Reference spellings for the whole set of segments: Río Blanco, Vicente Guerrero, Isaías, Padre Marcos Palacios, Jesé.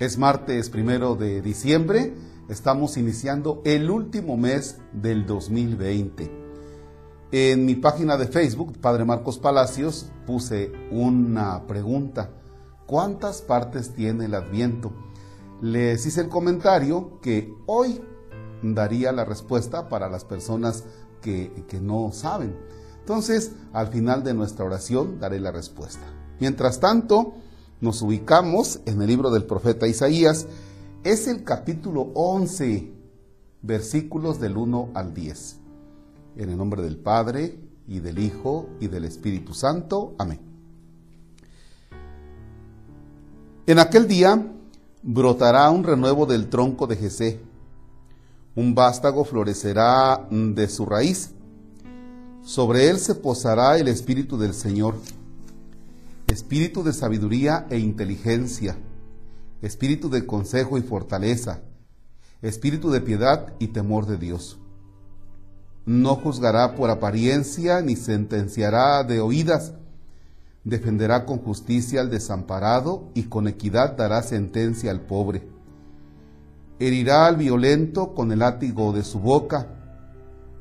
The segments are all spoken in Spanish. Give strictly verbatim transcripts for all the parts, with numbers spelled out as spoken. Es martes primero de diciembre, estamos iniciando el último mes del dos mil veinte. En mi página de Facebook, Padre Marcos Palacios, puse una pregunta. ¿Cuántas partes tiene el Adviento? Les hice el comentario que hoy daría la respuesta para las personas que, que no saben. Entonces, al final de nuestra oración daré la respuesta. Mientras tanto, nos ubicamos en el libro del profeta Isaías. Es el capítulo once, versículos del uno al diez. En el nombre del Padre, y del Hijo, y del Espíritu Santo. Amén. En aquel día brotará un renuevo del tronco de Jesé. Un vástago florecerá de su raíz. Sobre él se posará el Espíritu del Señor. Espíritu de sabiduría e inteligencia, espíritu de consejo y fortaleza, espíritu de piedad y temor de Dios. No juzgará por apariencia, ni sentenciará de oídas. Defenderá con justicia al desamparado, y con equidad dará sentencia al pobre. Herirá al violento con el látigo de su boca,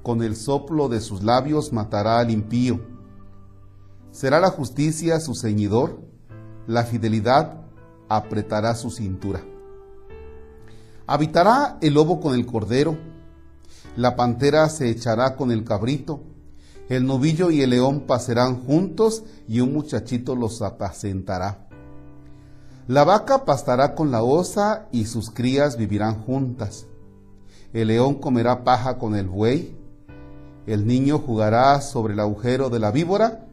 con el soplo de sus labios matará al impío. Será la justicia su ceñidor, la fidelidad apretará su cintura. Habitará el lobo con el cordero, la pantera se echará con el cabrito, el novillo y el león pasarán juntos y un muchachito los apacentará. La vaca pastará con la osa y sus crías vivirán juntas. El león comerá paja con el buey, el niño jugará sobre el agujero de la víbora.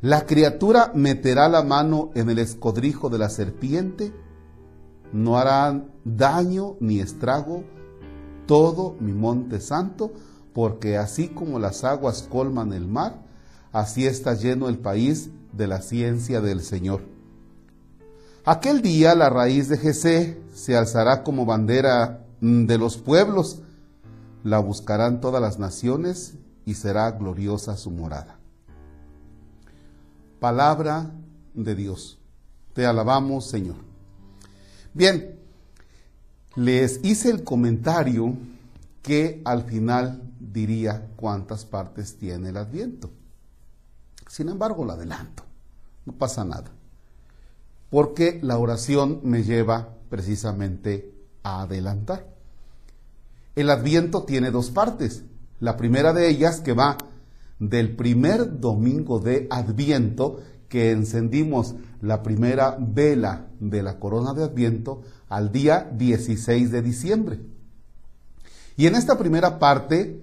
La criatura meterá la mano en el escodrijo de la serpiente, no harán daño ni estrago todo mi monte santo, porque así como las aguas colman el mar, así está lleno el país de la ciencia del Señor. Aquel día la raíz de Jesé se alzará como bandera de los pueblos, la buscarán todas las naciones y será gloriosa su morada. Palabra de Dios. Te alabamos, Señor. Bien, les hice el comentario que al final diría cuántas partes tiene el Adviento. Sin embargo, lo adelanto. No pasa nada. Porque la oración me lleva precisamente a adelantar. El Adviento tiene dos partes. La primera de ellas que va del primer domingo de Adviento, que encendimos la primera vela de la corona de Adviento, al día dieciséis de diciembre. Y en esta primera parte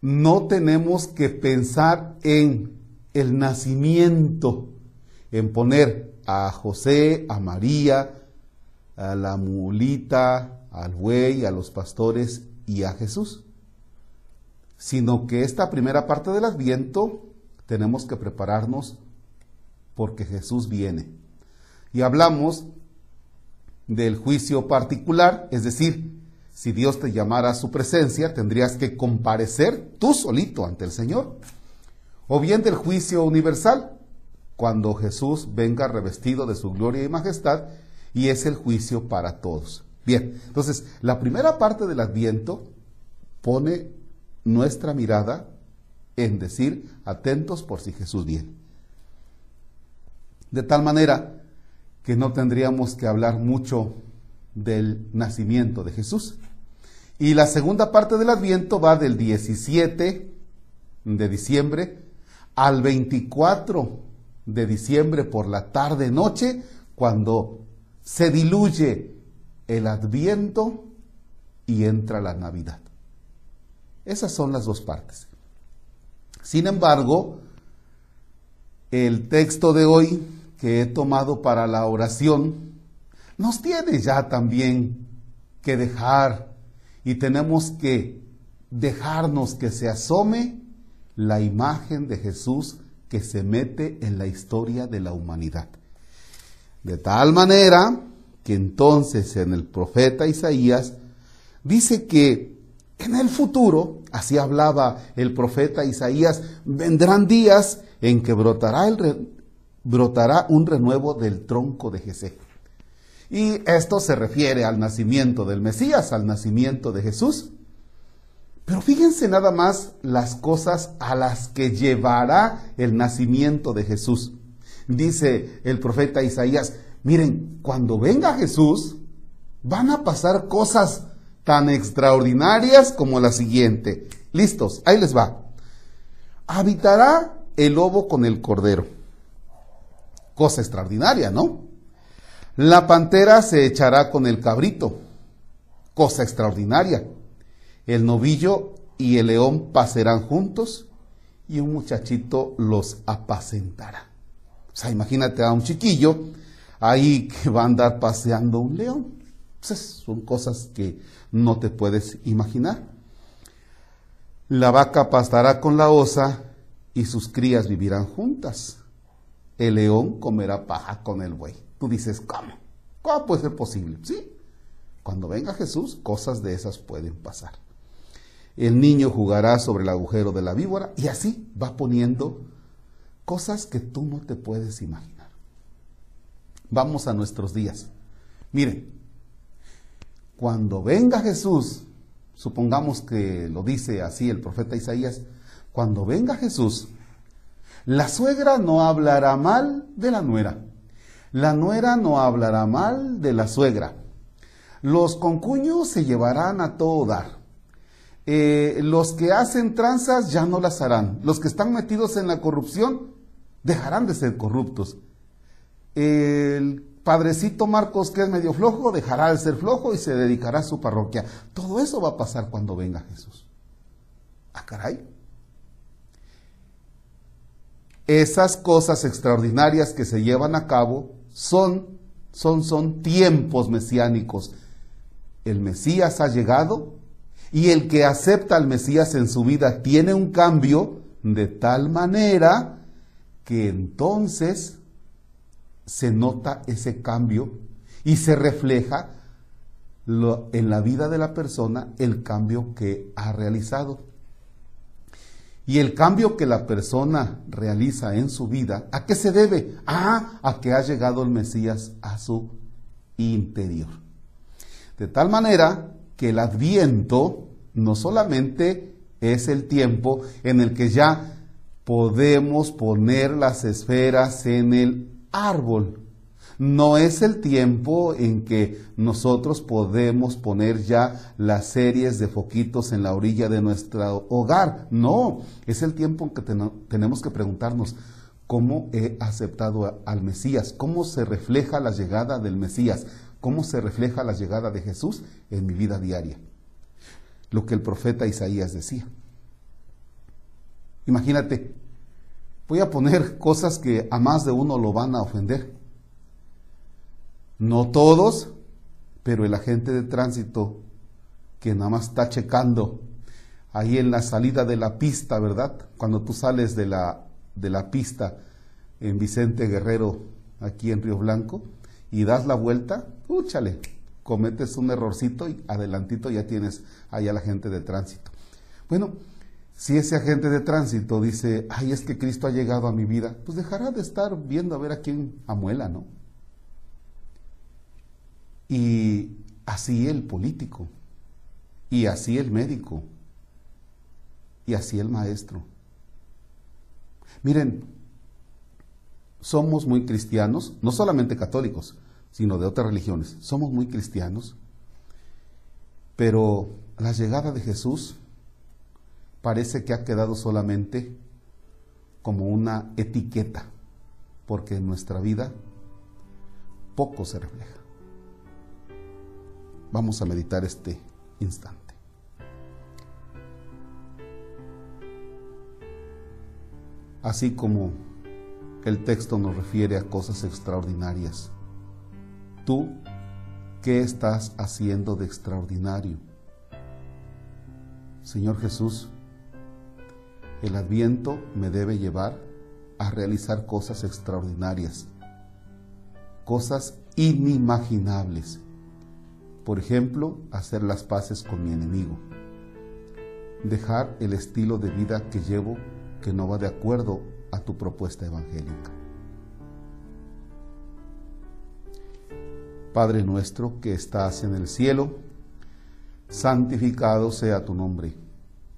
no tenemos que pensar en el nacimiento, en poner a José, a María, a la mulita, al buey, a los pastores y a Jesús, sino que esta primera parte del Adviento tenemos que prepararnos porque Jesús viene. Y hablamos del juicio particular, es decir, si Dios te llamara a su presencia, tendrías que comparecer tú solito ante el Señor. O bien del juicio universal, cuando Jesús venga revestido de su gloria y majestad, y es el juicio para todos. Bien, entonces, la primera parte del Adviento pone nuestra mirada en decir, atentos por si Jesús viene. De tal manera que no tendríamos que hablar mucho del nacimiento de Jesús. Y la segunda parte del Adviento va del diecisiete de diciembre al veinticuatro de diciembre por la tarde-noche, cuando se diluye el Adviento y entra la Navidad. Esas son las dos partes. Sin embargo, el texto de hoy que he tomado para la oración nos tiene ya también que dejar, y tenemos que dejarnos que se asome la imagen de Jesús que se mete en la historia de la humanidad. De tal manera que entonces en el profeta Isaías dice que en el futuro, así hablaba el profeta Isaías, vendrán días en que brotará, el re, brotará un renuevo del tronco de Jesé. Y esto se refiere al nacimiento del Mesías, al nacimiento de Jesús. Pero fíjense nada más las cosas a las que llevará el nacimiento de Jesús. Dice el profeta Isaías, miren, cuando venga Jesús, van a pasar cosas tan extraordinarias como la siguiente. Listos, ahí les va. Habitará el lobo con el cordero. Cosa extraordinaria, ¿no? La pantera se echará con el cabrito. Cosa extraordinaria. El novillo y el león pacerán juntos y un muchachito los apacentará. O sea, imagínate a un chiquillo ahí que va a andar paseando un león. Pues son cosas que no te puedes imaginar. La vaca pastará con la osa y sus crías vivirán juntas. El león comerá paja con el buey. Tú dices, ¿cómo? ¿Cómo puede ser posible? Sí, cuando venga Jesús, cosas de esas pueden pasar. El niño jugará sobre el agujero de la víbora y así va poniendo cosas que tú no te puedes imaginar. Vamos a nuestros días. Miren, cuando venga Jesús, supongamos que lo dice así el profeta Isaías, cuando venga Jesús, la suegra no hablará mal de la nuera, la nuera no hablará mal de la suegra, los concuños se llevarán a todo dar. Eh, los que hacen tranzas ya no las harán. Los que están metidos en la corrupción dejarán de ser corruptos. El padrecito Marcos, que es medio flojo, dejará de ser flojo y se dedicará a su parroquia. Todo eso va a pasar cuando venga Jesús. ¡Ah, caray! Esas cosas extraordinarias que se llevan a cabo son, son, son tiempos mesiánicos. El Mesías ha llegado. Y el que acepta al Mesías en su vida tiene un cambio de tal manera que entonces se nota ese cambio y se refleja lo, en la vida de la persona el cambio que ha realizado. Y el cambio que la persona realiza en su vida, ¿a qué se debe? Ah, a que ha llegado el Mesías a su interior. De tal manera que el Adviento no solamente es el tiempo en el que ya podemos poner las esferas en el árbol. No es el tiempo en que nosotros podemos poner ya las series de foquitos en la orilla de nuestro hogar. No, es el tiempo en que ten- tenemos que preguntarnos, ¿cómo he aceptado a- al Mesías? ¿Cómo se refleja la llegada del Mesías? ¿Cómo se refleja la llegada de Jesús en mi vida diaria? Lo que el profeta Isaías decía. Imagínate, voy a poner cosas que a más de uno lo van a ofender. No todos, pero el agente de tránsito que nada más está checando ahí en la salida de la pista, ¿verdad? Cuando tú sales de la, de la pista en Vicente Guerrero, aquí en Río Blanco, y das la vuelta, úchale, cometes un errorcito y adelantito ya tienes allá la gente de tránsito. Bueno, si ese agente de tránsito dice, ay, es que Cristo ha llegado a mi vida, pues dejará de estar viendo a ver a quién amuela, ¿no? Y así el político, y así el médico, y así el maestro. Miren, somos muy cristianos, no solamente católicos, sino de otras religiones. Somos muy cristianos, pero la llegada de Jesús parece que ha quedado solamente como una etiqueta, porque en nuestra vida poco se refleja. Vamos a meditar este instante. Así como el texto nos refiere a cosas extraordinarias, ¿tú qué estás haciendo de extraordinario? Señor Jesús, el Adviento me debe llevar a realizar cosas extraordinarias, cosas inimaginables. Por ejemplo, hacer las paces con mi enemigo, dejar el estilo de vida que llevo que no va de acuerdo a tu propuesta evangélica. Padre nuestro que estás en el cielo, santificado sea tu nombre.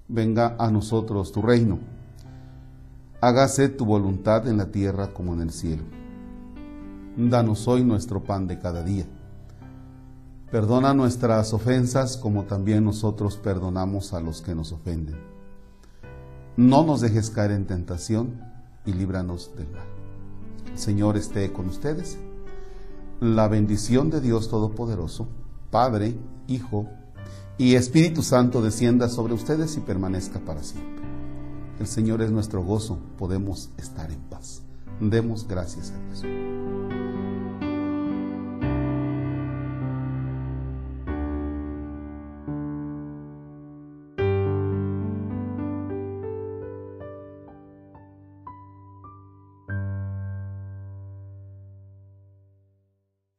Venga a nosotros tu reino. Hágase tu voluntad en la tierra como en el cielo. Danos hoy nuestro pan de cada día. Perdona nuestras ofensas como también nosotros perdonamos a los que nos ofenden. No nos dejes caer en tentación y líbranos del mal. El Señor esté con ustedes. La bendición de Dios Todopoderoso, Padre, Hijo y Espíritu Santo descienda sobre ustedes y permanezca para siempre. El Señor es nuestro gozo, podemos estar en paz. Demos gracias a Dios.